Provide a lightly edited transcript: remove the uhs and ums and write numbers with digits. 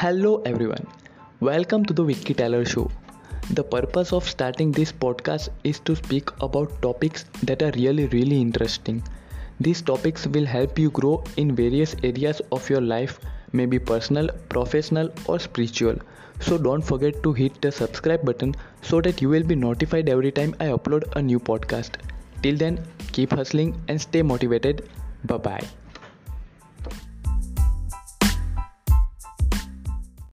Hello everyone, welcome to the WikiTeller Show. The purpose of starting this podcast is to speak about topics that are really interesting. These topics will help you grow in various areas of your life, maybe personal, professional or spiritual. So don't forget to hit the subscribe button so that you will be notified every time I upload a new podcast. Till then, keep hustling and stay motivated. Bye-bye.